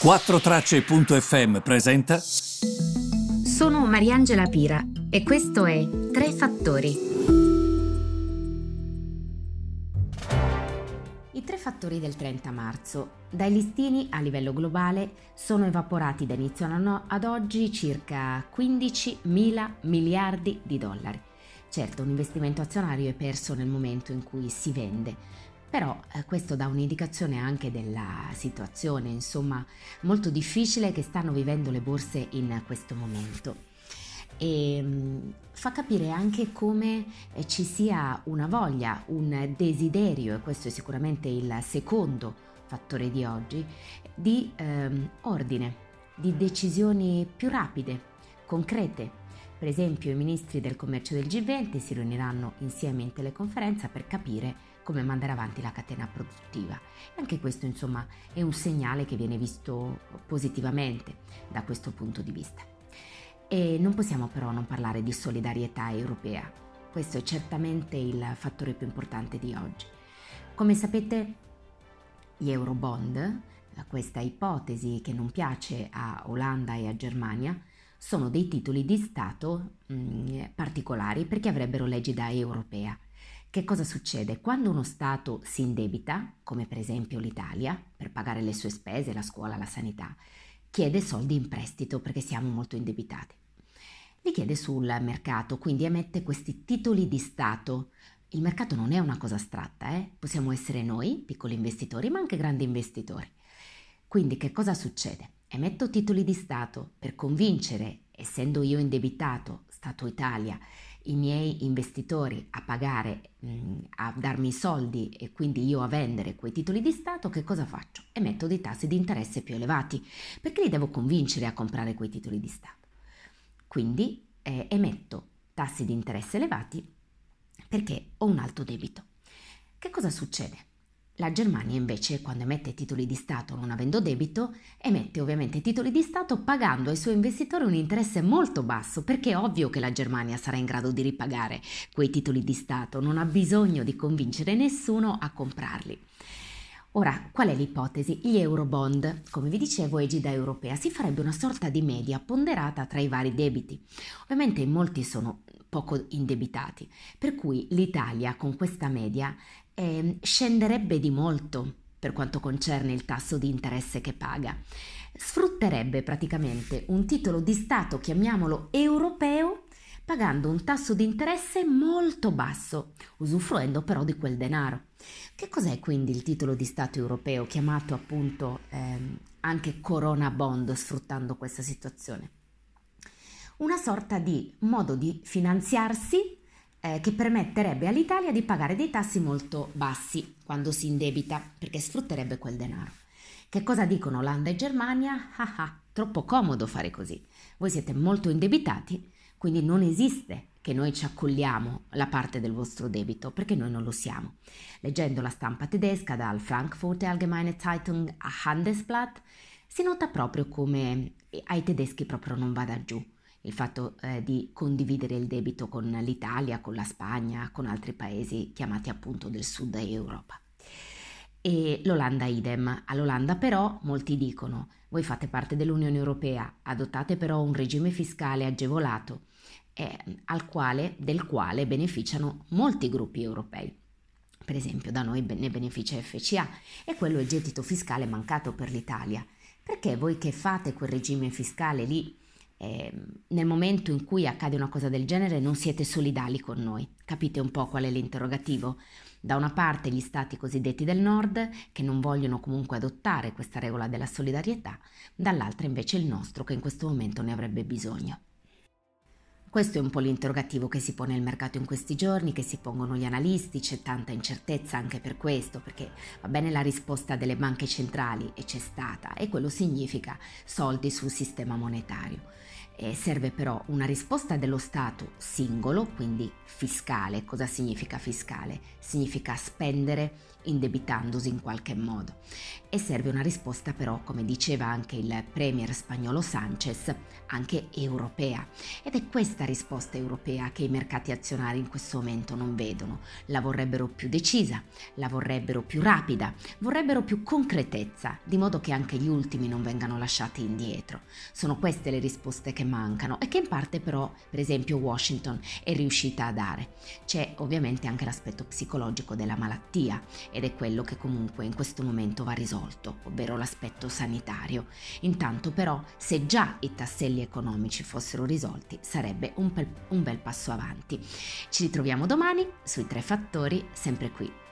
4tracce.fm presenta. Sono Mariangela Pira e questo è Tre Fattori. I tre fattori del 30 marzo. Dai listini a livello globale sono evaporati da inizio anno ad oggi circa 15.000 miliardi di dollari. Certo, un investimento azionario è perso nel momento in cui si vende. Però questo dà un'indicazione anche della situazione, insomma, molto difficile che stanno vivendo le borse in questo momento. E fa capire anche come ci sia una voglia, un desiderio, e questo è sicuramente il secondo fattore di oggi, di ordine, di decisioni più rapide, concrete. Per esempio, i ministri del commercio del G20 si riuniranno insieme in teleconferenza per capire come mandare avanti la catena produttiva. Anche questo, insomma, è un segnale che viene visto positivamente da questo punto di vista. E non possiamo però non parlare di solidarietà europea. Questo è certamente il fattore più importante di oggi. Come sapete, gli Eurobond, questa ipotesi che non piace a Olanda e a Germania, sono dei titoli di Stato particolari perché avrebbero l'egida europea. Che cosa succede? Quando uno Stato si indebita, come per esempio l'Italia, per pagare le sue spese, la scuola, la sanità, chiede soldi in prestito perché siamo molto indebitati. Li chiede sul mercato, quindi emette questi titoli di Stato. Il mercato non è una cosa astratta, Possiamo essere noi, piccoli investitori, ma anche grandi investitori. Quindi che cosa succede? Emetto titoli di Stato per convincere, essendo io indebitato, Stato Italia, i miei investitori a pagare, a darmi i soldi e quindi io a vendere quei titoli di Stato. Che cosa faccio? Emetto dei tassi di interesse più elevati perché li devo convincere a comprare quei titoli di Stato. Quindi emetto tassi di interesse elevati perché ho un alto debito. Che cosa succede? La Germania invece, quando emette titoli di Stato non avendo debito, emette ovviamente titoli di Stato pagando ai suoi investitori un interesse molto basso, perché è ovvio che la Germania sarà in grado di ripagare quei titoli di Stato, non ha bisogno di convincere nessuno a comprarli. Ora, qual è l'ipotesi? Gli Eurobond, come vi dicevo, egida europea, si farebbe una sorta di media ponderata tra i vari debiti. Ovviamente molti sono poco indebitati, per cui l'Italia con questa media scenderebbe di molto per quanto concerne il tasso di interesse che paga. Sfrutterebbe praticamente un titolo di Stato, chiamiamolo europeo, pagando un tasso di interesse molto basso, usufruendo però di quel denaro. Che cos'è quindi il titolo di Stato europeo, chiamato appunto anche Corona Bond, sfruttando questa situazione? Una sorta di modo di finanziarsi che permetterebbe all'Italia di pagare dei tassi molto bassi quando si indebita, perché sfrutterebbe quel denaro. Che cosa dicono Olanda e Germania? Troppo comodo fare così. Voi siete molto indebitati, quindi non esiste che noi ci accolliamo la parte del vostro debito, perché noi non lo siamo. Leggendo la stampa tedesca, dal Frankfurter Allgemeine Zeitung a Handelsblatt, si nota proprio come ai tedeschi proprio non vada giù il fatto di condividere il debito con l'Italia, con la Spagna, con altri paesi chiamati appunto del sud Europa. E l'Olanda idem. All'Olanda però molti dicono: voi fate parte dell'Unione Europea, adottate però un regime fiscale agevolato del quale beneficiano molti gruppi europei. Per esempio da noi ne beneficia FCA, e quello è il gettito fiscale mancato per l'Italia. Perché voi che fate quel regime fiscale lì, nel momento in cui accade una cosa del genere non siete solidali con noi? Capite un po' qual è l'interrogativo? Da una parte gli stati cosiddetti del nord che non vogliono comunque adottare questa regola della solidarietà, dall'altra invece il nostro che in questo momento ne avrebbe bisogno. Questo è un po' l'interrogativo che si pone il mercato in questi giorni, che si pongono gli analisti. C'è tanta incertezza anche per questo, perché va bene la risposta delle banche centrali, e c'è stata, e quello significa soldi sul sistema monetario. Serve però una risposta dello Stato singolo, quindi fiscale. Cosa significa fiscale? Significa spendere indebitandosi in qualche modo. E serve una risposta però, come diceva anche il premier spagnolo Sanchez, anche europea. Ed è questa risposta europea che i mercati azionari in questo momento non vedono. La vorrebbero più decisa, la vorrebbero più rapida, vorrebbero più concretezza, di modo che anche gli ultimi non vengano lasciati indietro. Sono queste le risposte che mancano e che in parte però, per esempio, Washington è riuscita a dare. C'è ovviamente anche l'aspetto psicologico della malattia ed è quello che comunque in questo momento va risolto, ovvero l'aspetto sanitario. Intanto però, se già i tasselli economici fossero risolti, sarebbe un bel passo avanti. Ci ritroviamo domani sui Tre Fattori, sempre qui